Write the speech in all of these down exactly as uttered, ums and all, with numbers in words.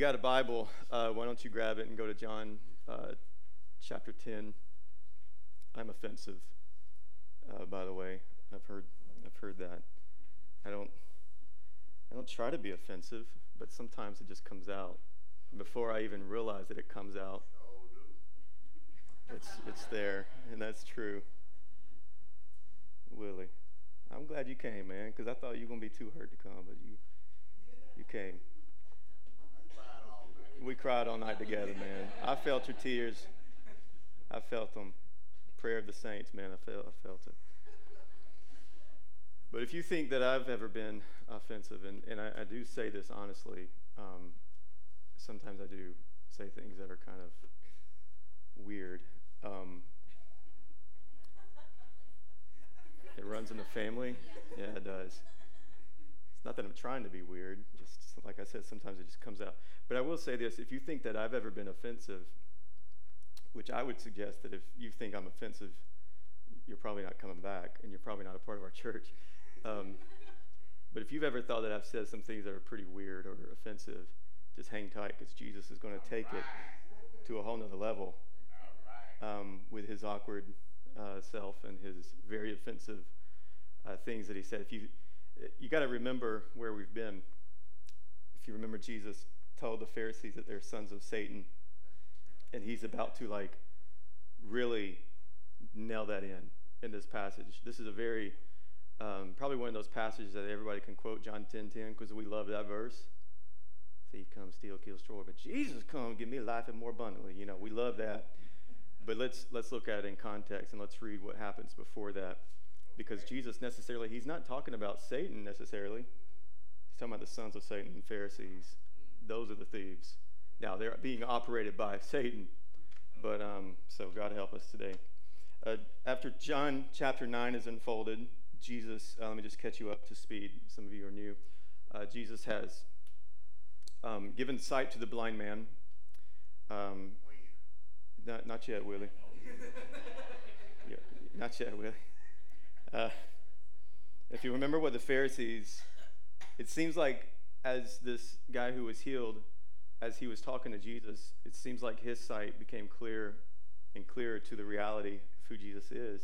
got a Bible, uh, why don't you grab it and go to John uh, chapter ten. I'm offensive, uh, by the way. I've heard, I've heard that. I don't, I don't try to be offensive, but sometimes it just comes out before I even realize that it comes out. It's, it's there, and that's true. Willie, I'm glad you came, man, because I thought you were gonna be too hurt to come, but you, you came. We cried all night together, man. I felt your tears. I felt them. Prayer of the saints, man. I felt, I felt it. But if you think that I've ever been offensive, and, and I, I do say this honestly, um, sometimes I do say things that are kind of weird. Um, it runs in the family. Yeah, it does. It's not that I'm trying to be weird. Just like I said, sometimes it just comes out. But I will say this. If you think that I've ever been offensive, which I would suggest that if you think I'm offensive, you're probably not coming back, and you're probably not a part of our church. Um, but if you've ever thought that I've said some things that are pretty weird or offensive, just hang tight, because Jesus is going to take right. it to a whole nother level right. um, with his awkward uh, self and his very offensive uh, things that he said. If you you got to remember where we've been. If you remember, Jesus told the Pharisees that they're sons of Satan, and he's about to like really nail that in in this passage. This is a very um, probably one of those passages that everybody can quote, John ten ten, because we love that verse. Thief comes, steal, kill, destroy, but Jesus come, give me life and more abundantly. You know, we love that. But let's let's look at it in context, and let's read what happens before that, because Jesus necessarily, he's not talking about Satan necessarily. He's talking about the sons of Satan and Pharisees. Those are the thieves. Now they're being operated by Satan, but um, so God help us today. Uh, after John chapter nine is unfolded, Jesus, uh, let me just catch you up to speed. Some of you are new. Uh, Jesus has um, given sight to the blind man. Um, not, not yet, Willie. yeah, not yet, Willie. Uh, if you remember what the Pharisees, it seems like as this guy who was healed, as he was talking to Jesus, it seems like his sight became clear and clearer to the reality who Jesus is.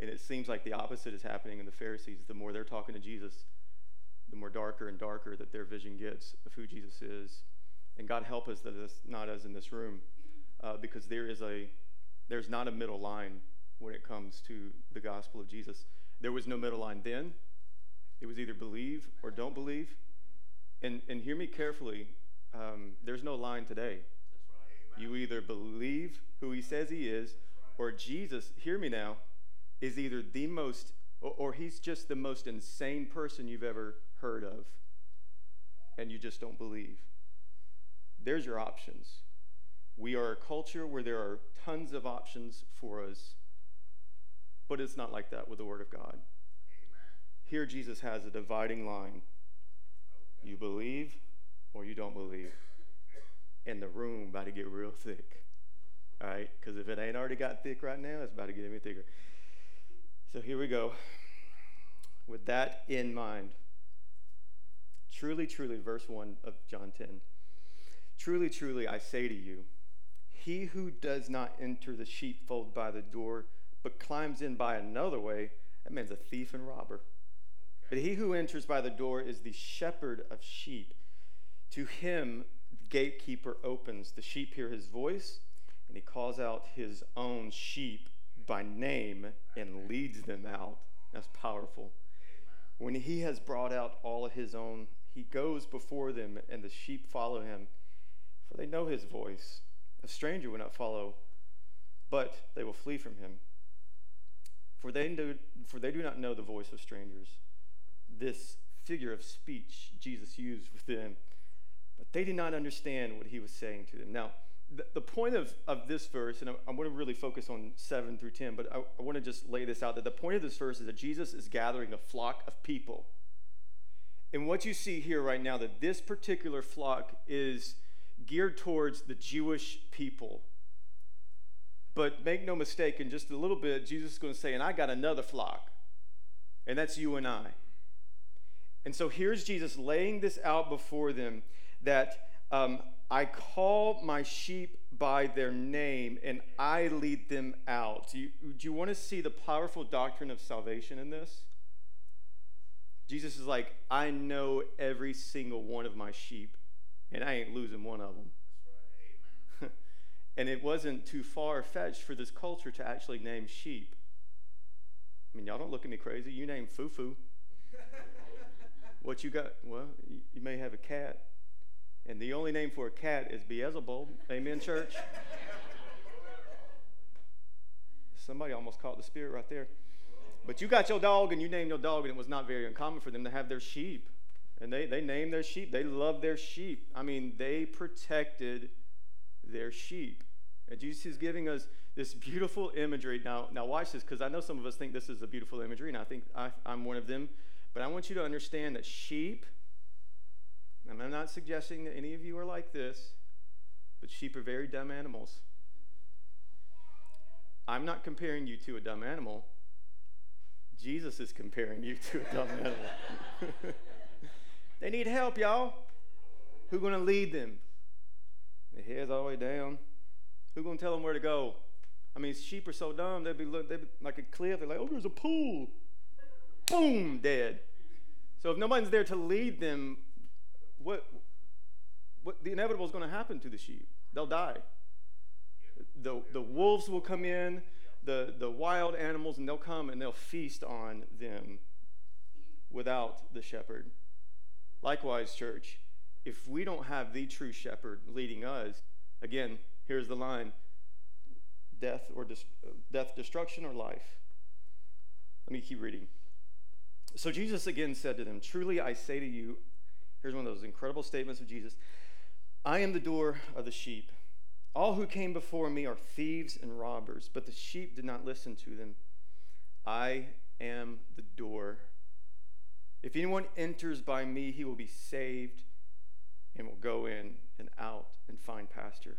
And it seems like the opposite is happening in the Pharisees. The more they're talking to Jesus, the more darker and darker that their vision gets of who Jesus is. And God help us that it's not us in this room, uh, because there is a there's not a middle line when it comes to the gospel of Jesus. There was no middle line then. It was either believe or don't believe. And and hear me carefully, um, there's no line today. You either believe who he says he is, or Jesus, hear me now, is either the most, or, or he's just the most insane person you've ever heard of, and you just don't believe. There's your options. We are a culture where there are tons of options for us, but it's not like that with the Word of God. Amen. Here Jesus has a dividing line. Okay. You believe or you don't believe. And the room about to get real thick, all right? Because if it ain't already got thick right now, it's about to get even thicker. So here we go. With that in mind, truly, truly, verse one of John ten, truly, truly, I say to you, he who does not enter the sheepfold by the door, but climbs in by another way, that man's a thief and robber. But he who enters by the door is the shepherd of sheep. To him gatekeeper opens. The sheep hear his voice, and he calls out his own sheep by name and leads them out. That's powerful. When he has brought out all of his own, he goes before them, and the sheep follow him, for they know his voice. A stranger will not follow, but they will flee from him, for they do, for they do not know the voice of strangers. This figure of speech Jesus used with them, but they did not understand what he was saying to them. Now, the, the point of, of this verse, and I, I want to really focus on seven through ten, but I, I want to just lay this out, that the point of this verse is that Jesus is gathering a flock of people. And what you see here right now, that this particular flock is geared towards the Jewish people. But make no mistake, in just a little bit, Jesus is going to say, and I got another flock, and that's you and I. And so here's Jesus laying this out before them, that um, I call my sheep by their name, and I lead them out. Do you, do you want to see the powerful doctrine of salvation in this? Jesus is like, I know every single one of my sheep, and I ain't losing one of them. That's right. Amen. And it wasn't too far-fetched for this culture to actually name sheep. I mean, y'all don't look at me crazy. You name Fufu. What you got? Well, you may have a cat. And the only name for a cat is Beelzebub. Amen, church? Somebody almost caught the spirit right there. But you got your dog, and you named your dog, and it was not very uncommon for them to have their sheep. And they, they named their sheep. They loved their sheep. I mean, they protected their sheep. And Jesus is giving us this beautiful imagery. Now, now watch this, because I know some of us think this is a beautiful imagery, and I think I, I'm one of them. But I want you to understand that sheep, and I'm not suggesting that any of you are like this, but sheep are very dumb animals. I'm not comparing you to a dumb animal. Jesus is comparing you to a dumb animal. They need help, y'all. Who's going to lead them? Their heads all the way down. Who's going to tell them where to go? I mean, sheep are so dumb, they'd be, look, they'd be like a cliff. They're like, oh, there's a pool. Boom, dead. So if nobody's there to lead them, what, what the inevitable is going to happen to the sheep. They'll die. The, the wolves will come in, the, the wild animals, and they'll come and they'll feast on them without the shepherd. Likewise, church, if we don't have the true shepherd leading us, again, here's the line, death or dis- death, destruction or life. Let me keep reading. So Jesus again said to them, truly I say to you, here's one of those incredible statements of Jesus. I am the door of the sheep. All who came before me are thieves and robbers, but the sheep did not listen to them. I am the door. If anyone enters by me, he will be saved and will go in and out and find pasture.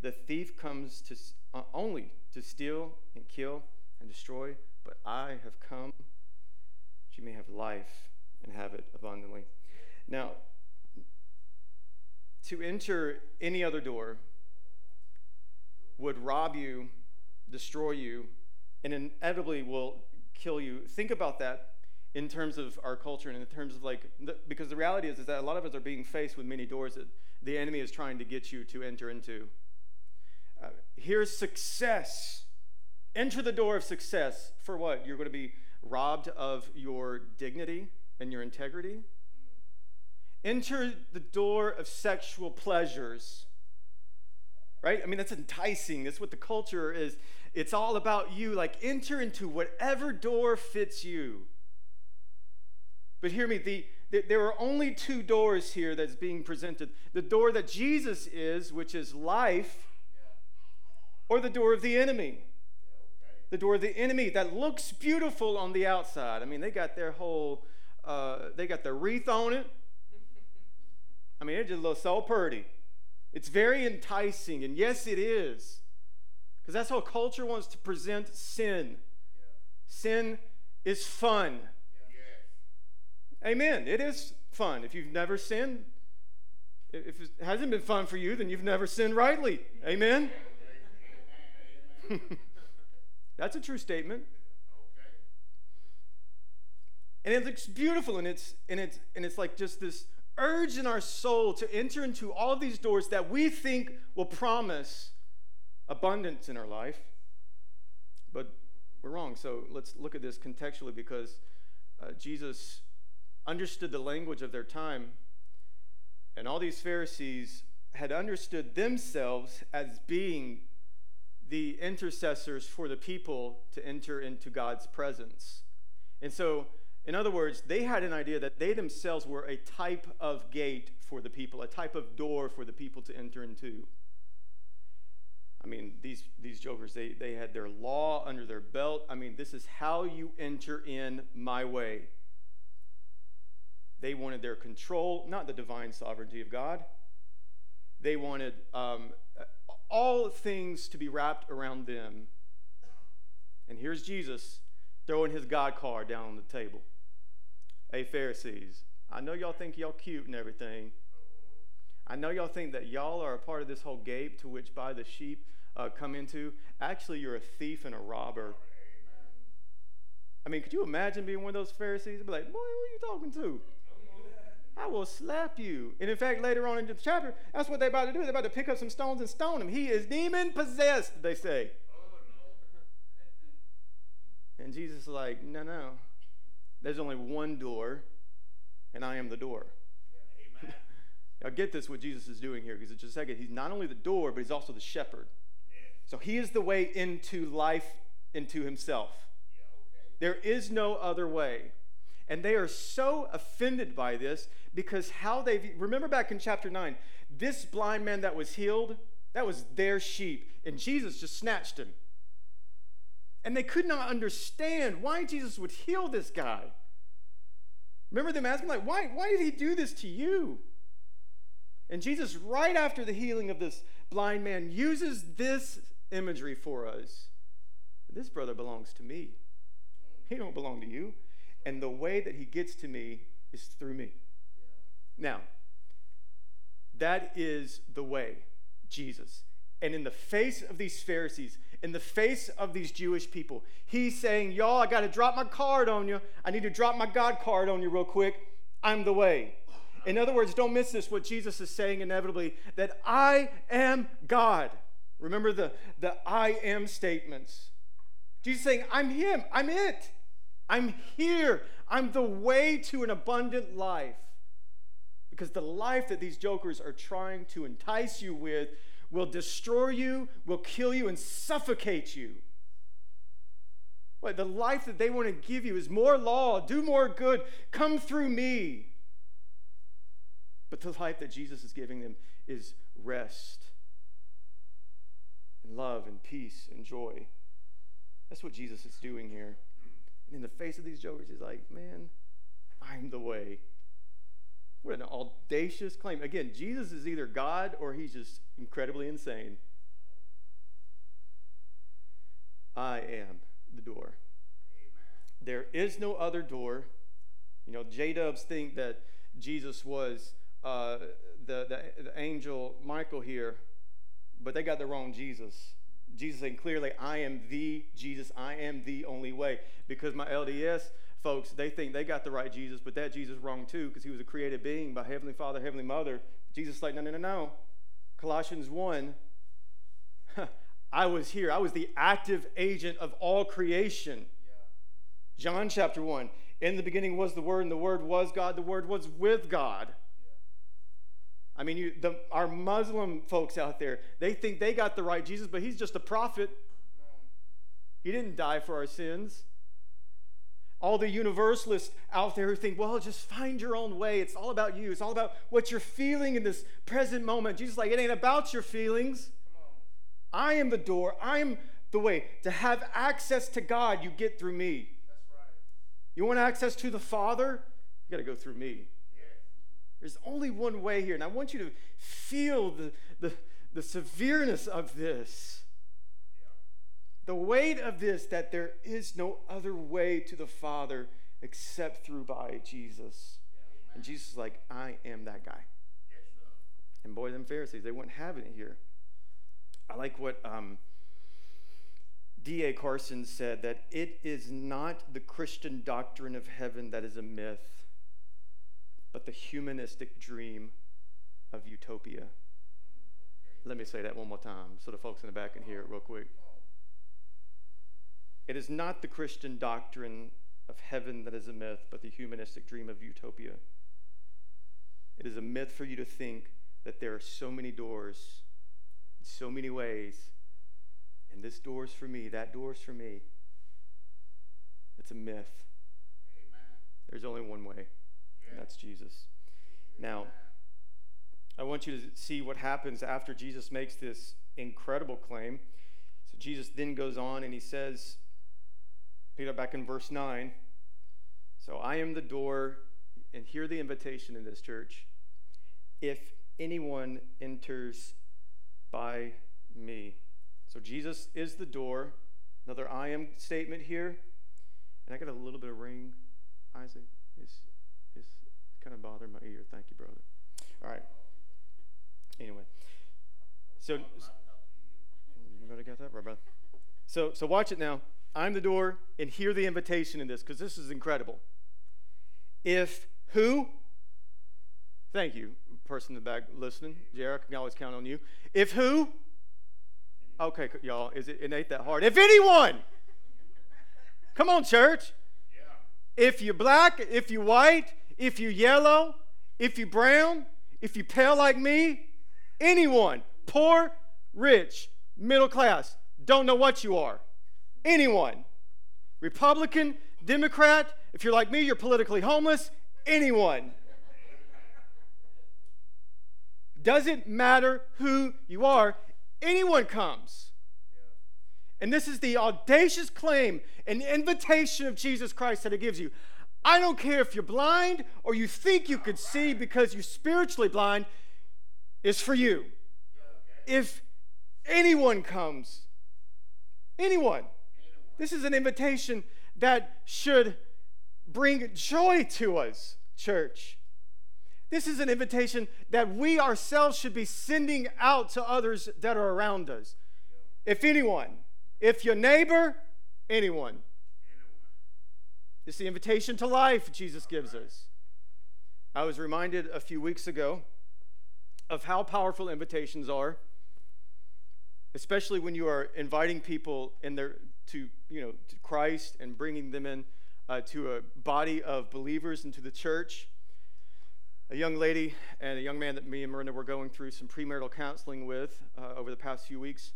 The thief comes to uh, only to steal and kill and destroy, but I have come that you may have life and have it abundantly. Now, to enter any other door would rob you, destroy you, and inevitably will kill you. Think about that in terms of our culture and in terms of like, the, because the reality is, is that a lot of us are being faced with many doors that the enemy is trying to get you to enter into. Uh, here's success. Enter the door of success. For what? You're going to be robbed of your dignity and your integrity. Enter the door of sexual pleasures, right? I mean, that's enticing. That's what the culture is. It's all about you. Like, enter into whatever door fits you. But hear me, the, the there are only two doors here that's being presented. The door that Jesus is, which is life, or the door of the enemy. The door of the enemy that looks beautiful on the outside. I mean, they got their whole, uh, they got their wreath on it. I mean, it just looks so pretty. It's very enticing, and yes, it is. Because that's how culture wants to present sin. Yeah. Sin is fun. Yeah. Amen. It is fun. If you've never sinned, if it hasn't been fun for you, then you've never sinned rightly. Amen? That's a true statement. Okay. And it looks beautiful, and it's and it's and it's like just this urge in our soul to enter into all of these doors that we think will promise abundance in our life, but we're wrong. So let's look at this contextually, because uh, Jesus understood the language of their time, and all these Pharisees had understood themselves as being the intercessors for the people to enter into God's presence. And so, in other words, they had an idea that they themselves were a type of gate for the people, a type of door for the people to enter into. I mean, these these jokers, they, they had their law under their belt. I mean, this is how you enter in my way. They wanted their control, not the divine sovereignty of God. They wanted um, all things to be wrapped around them. And here's Jesus throwing his God card down on the table. Hey, Pharisees, I know y'all think y'all cute and everything. I know y'all think that y'all are a part of this whole gate to which by the sheep uh, come into. Actually, you're a thief and a robber. I mean, could you imagine being one of those Pharisees? Be like, boy, who are you talking to? I will slap you. And in fact, later on in the chapter, that's what they're about to do. They're about to pick up some stones and stone him. He is demon-possessed, they say. Oh, no. And Jesus is like, no, no. There's only one door, and I am the door. Yeah. Amen. Now get this, what Jesus is doing here, because in just a second, he's not only the door, but he's also the shepherd. Yeah. So he is the way into life, into himself. Yeah, okay. There is no other way. And they are so offended by this because how they've... Remember back in chapter nine, this blind man that was healed, that was their sheep. And Jesus just snatched him. And they could not understand why Jesus would heal this guy. Remember them asking, like, why, why did he do this to you? And Jesus, right after the healing of this blind man, uses this imagery for us. This brother belongs to me. He don't belong to you. And the way that he gets to me is through me. Yeah. Now, that is the way, Jesus. And in the face of these Pharisees, in the face of these Jewish people, he's saying, y'all, I got to drop my card on you. I need to drop my God card on you real quick. I'm the way. In other words, don't miss this, what Jesus is saying inevitably, that I am God. Remember the, the I am statements. Jesus is saying, I'm him. I'm it. I'm here. I'm the way to an abundant life. Because the life that these jokers are trying to entice you with will destroy you, will kill you, and suffocate you. What, the life that they want to give you is more law, do more good, come through me. But the life that Jesus is giving them is rest and love and peace and joy. That's what Jesus is doing here. In the face of these jokers, he's like, man, I'm the way. What an audacious claim. Again, Jesus is either God or he's just incredibly insane. I am the door. Amen. There is no other door. You know, J-dubs think that Jesus was uh, the, the, the angel Michael here, but they got the wrong Jesus. Jesus saying clearly, I am the Jesus. I am the only way. Because my L D S folks, they think they got the right Jesus, but that Jesus wrong too, because he was a created being by Heavenly Father, Heavenly Mother. Jesus is like, no, no, no, no. Colossians one, I was here. I was the active agent of all creation. Yeah. John chapter one, in the beginning was the Word, and the Word was God. The Word was with God. I mean, you, the, our Muslim folks out there, they think they got the right Jesus, but he's just a prophet. He didn't die for our sins. All the universalists out there who think, well, just find your own way. It's all about you. It's all about what you're feeling in this present moment. Jesus is like, it ain't about your feelings. I am the door. I am the way. To have access to God, you get through me. That's right. You want access to the Father? You got to go through me. There's only one way here. And I want you to feel the, the, the severeness of this. Yeah. The weight of this, that there is no other way to the Father except through by Jesus. Yeah. And Jesus is like, I am that guy. Yes, and boy, them Pharisees, they wouldn't have it here. I like what um, D A Carson said, that it is not the Christian doctrine of heaven that is a myth, but the humanistic dream of utopia. Let me say that one more time so the folks in the back can hear it real quick. It is not the Christian doctrine of heaven that is a myth, but the humanistic dream of utopia. It is a myth for you to think that there are so many doors, so many ways, and this door's for me, that door's for me. It's a myth. Amen. There's only one way. And that's Jesus. Now, I want you to see what happens after Jesus makes this incredible claim. So Jesus then goes on and he says, pick it up back in verse nine. So I am the door, and hear the invitation in this church. If anyone enters by me. So Jesus is the door. Another I am statement here. And I got a little bit of ring, Isaac. It's kind of bothered my ear. Thank you, brother. All right. Anyway, so you better got that right, brother. So, so watch it now. I'm the door, and hear the invitation in this, because this is incredible. If who? Thank you, person in the back listening. Jared, I can always count on you. If who? Okay, y'all, is it, it ain't that hard. If anyone, come on, church. Yeah. If you're black, if you're white, if you're yellow, if you're brown, if you're pale like me, anyone, poor, rich, middle class, don't know what you are. Anyone. Republican, Democrat, if you're like me, you're politically homeless. Anyone. Doesn't matter who you are, anyone comes. Yeah. And this is the audacious claim and invitation of Jesus Christ that it gives you. I don't care if you're blind or you think you could see because you're spiritually blind. It's for you. Yeah, okay. If anyone comes, anyone. This is an invitation that should bring joy to us, church. This is an invitation that we ourselves should be sending out to others that are around us. If anyone, if your neighbor, anyone. It's the invitation to life Jesus gives us. I was reminded a few weeks ago of how powerful invitations are, especially when you are inviting people in their to you know to Christ and bringing them in uh, to a body of believers and to the church. A young lady and a young man that me and Miranda were going through some premarital counseling with uh, over the past few weeks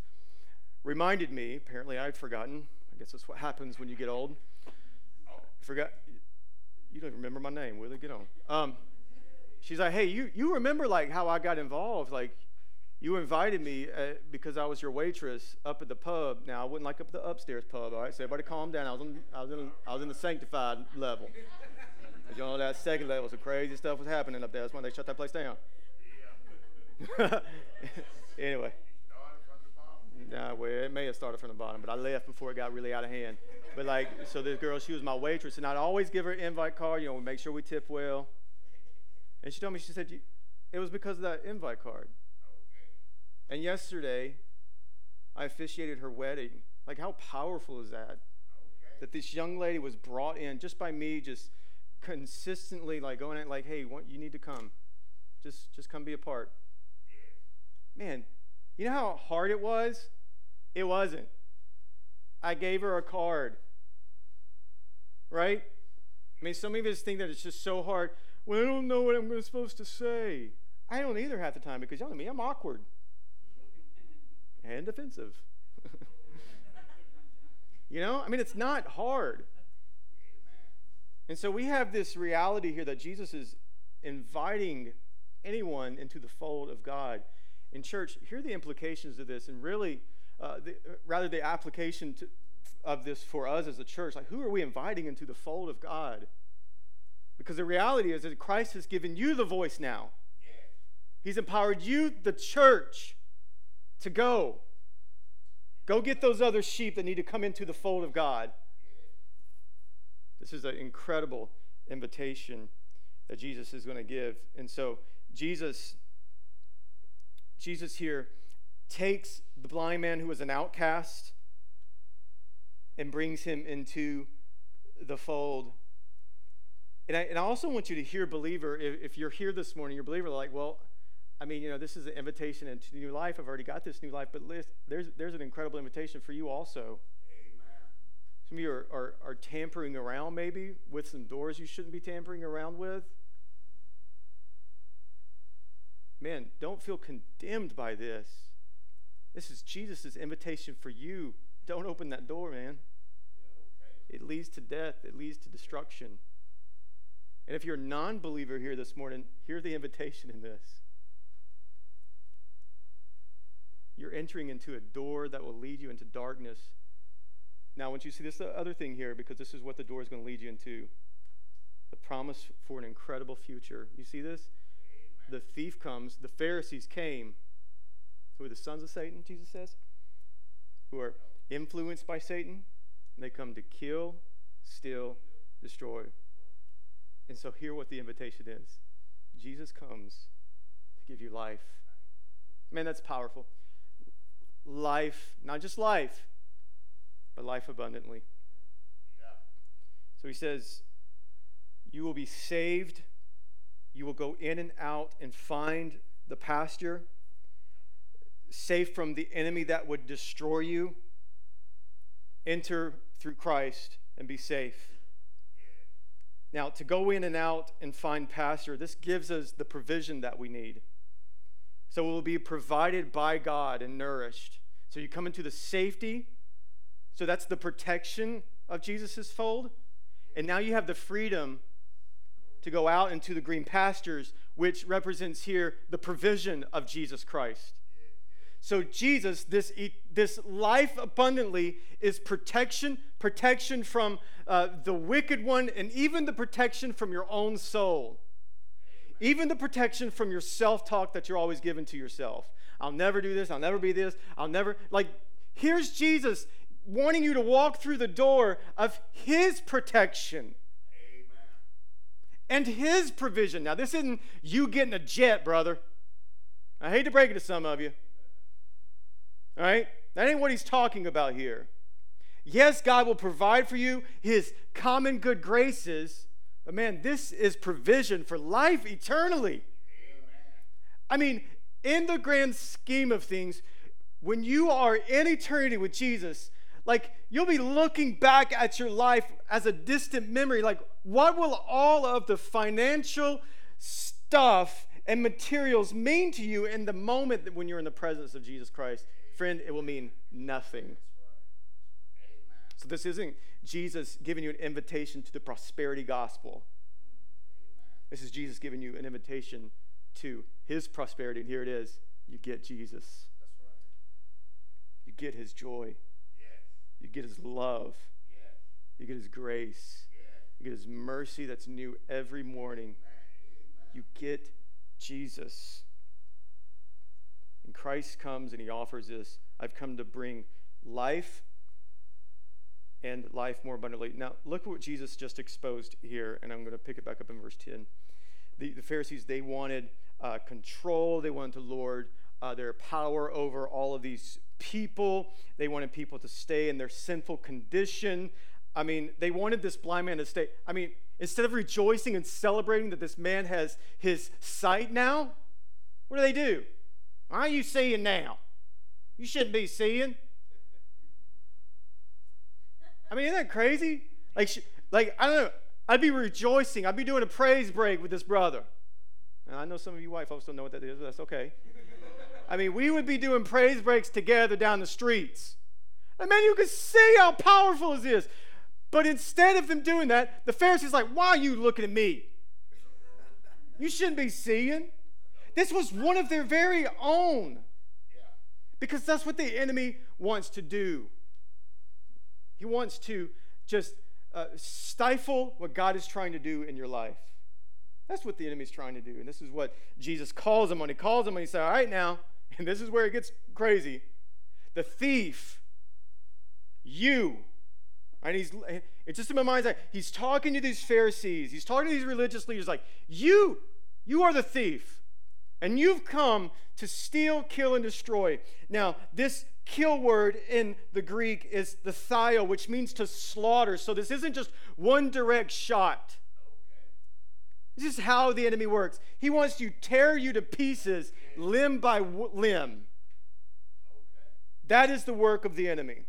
reminded me. Apparently, I had forgotten. I guess that's what happens when you get old. I forgot. You don't even remember my name, Willie. Get on. Um, she's like, hey, you you remember like how I got involved, like. You invited me uh, because I was your waitress up at the pub. Now I wouldn't like up at the upstairs pub, all right? So everybody, calm down. I was in, I was in, I was in the sanctified level. You know that second level, some crazy stuff was happening up there. That's why they shut that place down. Yeah. Anyway. Nah, well, it may have started from the bottom, but I left before it got really out of hand. But like, so this girl, she was my waitress, and I'd always give her an invite card. You know, we make sure we tip well. And she told me, she said, it was because of that invite card. And yesterday, I officiated her wedding. Like, how powerful is that? Okay. That this young lady was brought in just by me, just consistently, like, going at, like, hey, what, you need to come. Just just come be a part. Yeah. Man, you know how hard it was? It wasn't. I gave her a card. Right? I mean, some of us think that it's just so hard. Well, I don't know what I'm supposed to say. I don't either half the time because, y'all know me, I'm awkward. And offensive. You know, I mean, it's not hard. And so we have this reality here that Jesus is inviting anyone into the fold of God. In church, here are the implications of this, and really, uh, the, rather the application to, of this for us as a church. Like, who are we inviting into the fold of God? Because the reality is that Christ has given you the voice now. He's empowered you, the church, to go. Go get those other sheep that need to come into the fold of God. This is an incredible invitation that Jesus is going to give. And so Jesus, Jesus here takes the blind man who was an outcast and brings him into the fold. And I, and I also want you to hear, believer, if, if you're here this morning, you're a believer, like, well, I mean, you know, this is an invitation into new life. I've already got this new life, but listen, there's there's an incredible invitation for you also. Amen. Some of you are, are, are tampering around maybe with some doors you shouldn't be tampering around with. Man, don't feel condemned by this. This is Jesus' invitation for you. Don't open that door, man. Yeah, okay. It leads to death. It leads to destruction. And if you're a non-believer here this morning, hear the invitation in this. You're entering into a door that will lead you into darkness. Now, once you see this, the other thing here, because this is what the door is going to lead you into. The promise for an incredible future. You see this? Amen. The thief comes. The Pharisees came, who are the sons of Satan, Jesus says, who are influenced by Satan. And they come to kill, steal, destroy. And so hear what the invitation is. Jesus comes to give you life Man, that's powerful. Life, not just life, but life abundantly. Yeah. So he says, you will be saved. You will go in and out and find the pasture, safe from the enemy that would destroy you. Enter through Christ and be safe. Now, to go in and out and find pasture, this gives us the provision that we need. So we'll be provided by God and nourished. So you come into the safety. So that's the protection of Jesus' fold. And now you have the freedom to go out into the green pastures, which represents here the provision of Jesus Christ. So Jesus, this this life abundantly is protection, protection from uh, the wicked one, and even the protection from your own soul. Amen. Even the protection from your self-talk that you're always giving to yourself. I'll never do this. I'll never be this. I'll never. Like, here's Jesus wanting you to walk through the door of his protection. Amen. And his provision. Now, this isn't you getting a jet, brother. I hate to break it to some of you. All right? That ain't what he's talking about here. Yes, God will provide for you his common good graces, but man, this is provision for life eternally. Amen. I mean, in the grand scheme of things, when you are in eternity with Jesus, like, you'll be looking back at your life as a distant memory. Like, what will all of the financial stuff and materials mean to you in the moment that when you're in the presence of Jesus Christ? Friend, it will mean nothing. So this isn't Jesus giving you an invitation to the prosperity gospel. This is Jesus giving you an invitation to his prosperity. And here it is. You get Jesus. You get his joy. You get his love. You get his grace. You get his mercy that's new every morning. You get Jesus. And Christ comes and he offers this. I've come to bring life and life more abundantly. Now, look what Jesus just exposed here, and I'm going to pick it back up in verse ten. The, the Pharisees, they wanted uh, control. They wanted to lord uh, their power over all of these people. They wanted people to stay in their sinful condition. I mean, they wanted this blind man to stay. I mean, instead of rejoicing and celebrating that this man has his sight now, what do they do? Why are you seeing now? You shouldn't be seeing. I mean, isn't that crazy? Like, sh- like I don't know. I'd be rejoicing. I'd be doing a praise break with this brother. Now, I know some of you white folks don't know what that is, but that's okay. I mean, we would be doing praise breaks together down the streets. I mean, you could see how powerful this is. But instead of them doing that, the Pharisees like, why are you looking at me? You shouldn't be seeing. This was one of their very own. Because that's what the enemy wants to do. He wants to just uh, stifle what God is trying to do in your life. That's what the enemy's trying to do. And this is what Jesus calls him when he calls him when he says, all right now, and this is where it gets crazy. The thief, you. And he's, it's just in my mind's eye, he's talking to these Pharisees. He's talking to these religious leaders like, you, you are the thief. And you've come to steal, kill, and destroy. Now, this kill word in the Greek is the thio, which means to slaughter. So this isn't just one direct shot. This is how the enemy works. He wants to tear you to pieces, limb by limb. That is the work of the enemy.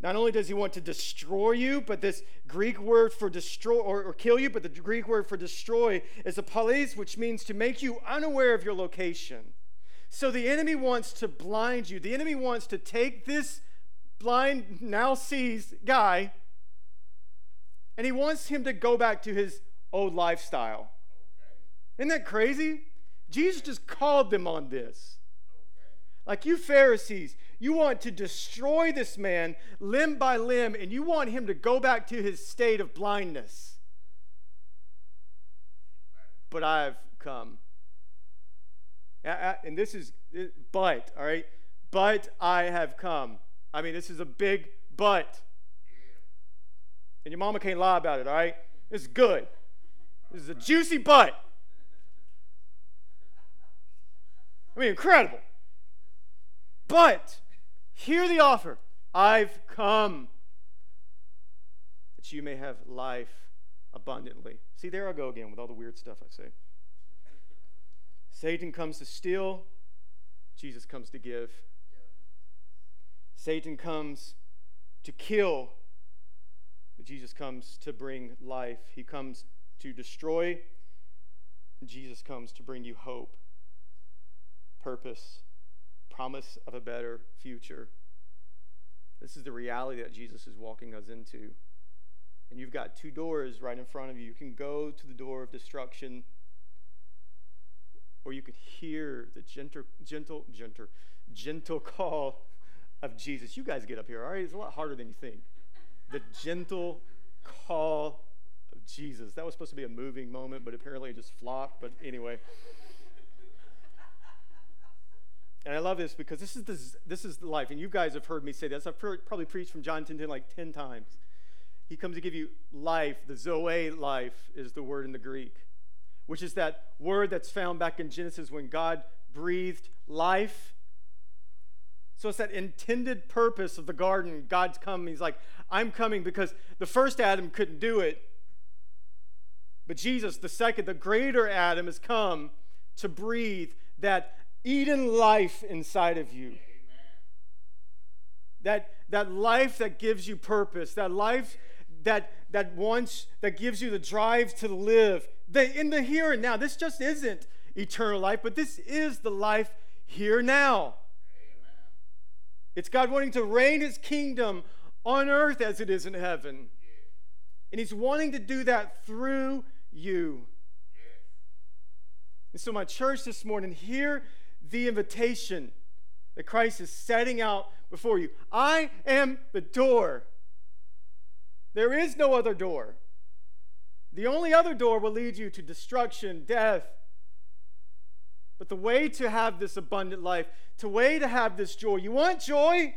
Not only does he want to destroy you, but this Greek word for destroy, or, or kill you, but the Greek word for destroy is apalis, which means to make you unaware of your location. So the enemy wants to blind you. The enemy wants to take this blind, now sees guy, and he wants him to go back to his old lifestyle. Okay. Isn't that crazy? Jesus just called them on this. Like, you Pharisees, you want to destroy this man limb by limb, and you want him to go back to his state of blindness. But I've come. And this is, but, all right? But I have come. I mean, this is a big but. And your mama can't lie about it, all right? This is good. This is a juicy but. I mean, incredible. But hear the offer. I've come that you may have life abundantly. See, there I go again with all the weird stuff I say. Satan comes to steal. Jesus comes to give. Satan comes to kill. But Jesus comes to bring life. He comes to destroy. Jesus comes to bring you hope, purpose, promise of a better future. This is the reality that Jesus is walking us into. And you've got two doors right in front of you. You can go to the door of destruction, or you can hear the gentle, gentle, gentle, gentle call of Jesus. You guys get up here, all right? It's a lot harder than you think. The gentle call of Jesus. That was supposed to be a moving moment, but apparently it just flopped. But anyway. And I love this because this is the, this is the life. And you guys have heard me say this. I've probably preached from John ten ten like ten times. He comes to give you life. The Zoe life is the word in the Greek, which is that word that's found back in Genesis when God breathed life. So it's that intended purpose of the garden. God's come. He's like, I'm coming because the first Adam couldn't do it. But Jesus, the second, the greater Adam, has come to breathe that Eden life inside of you. Amen. That that life that gives you purpose. That life that that wants, that gives you the drive to live. The, in the here and now. This just isn't eternal life, but this is the life here now. It's God wanting to reign his kingdom on earth as it is in heaven. Yeah. And he's wanting to do that through you. Yeah. And so my church this morning, hear the invitation that Christ is setting out before you. I am the door. There is no other door. The only other door will lead you to destruction, death. But the way to have this abundant life, the way to have this joy, you want joy?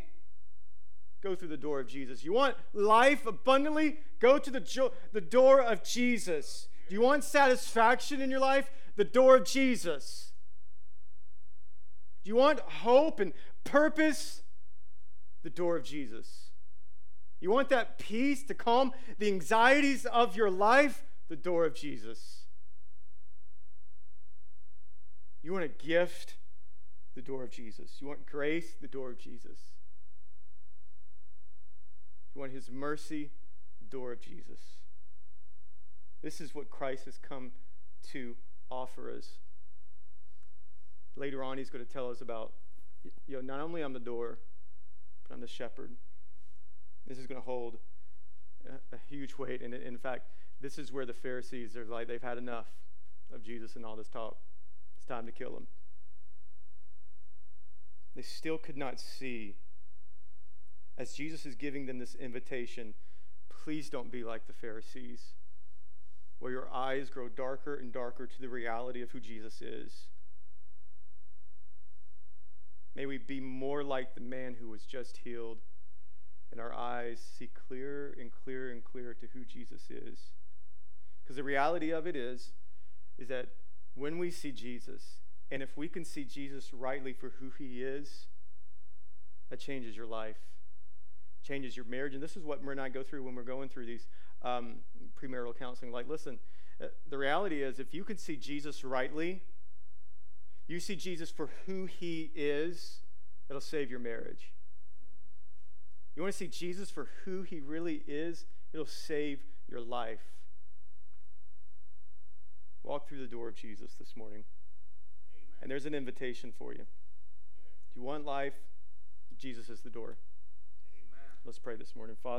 Go through the door of Jesus. You want life abundantly? Go to the, jo- the door of Jesus. Do you want satisfaction in your life? The door of Jesus. Do you want hope and purpose? The door of Jesus. You want that peace to calm the anxieties of your life? The door of Jesus. You want a gift? The door of Jesus. You want grace? The door of Jesus. You want his mercy? The door of Jesus. This is what Christ has come to offer us. Later on, he's going to tell us about, you know, not only I'm the door, but I'm the shepherd. This is going to hold a, a huge weight. And in fact, this is where the Pharisees are like, they've had enough of Jesus and all this talk. It's time to kill him. They still could not see. As Jesus is giving them this invitation, please don't be like the Pharisees, where your eyes grow darker and darker to the reality of who Jesus is. May we be more like the man who was just healed, and our eyes see clearer and clearer and clearer to who Jesus is. Because the reality of it is, is that when we see Jesus, and if we can see Jesus rightly for who he is, that changes your life, changes your marriage. And this is what Mer and I go through when we're going through these um, premarital counseling. Like, listen, uh, the reality is if you can see Jesus rightly, you see Jesus for who he is, it'll save your marriage. You want to see Jesus for who he really is, it'll save your life. Walk through the door of Jesus this morning. And there's an invitation for you. Do you want life? Jesus is the door. Amen. Let's pray this morning. Father.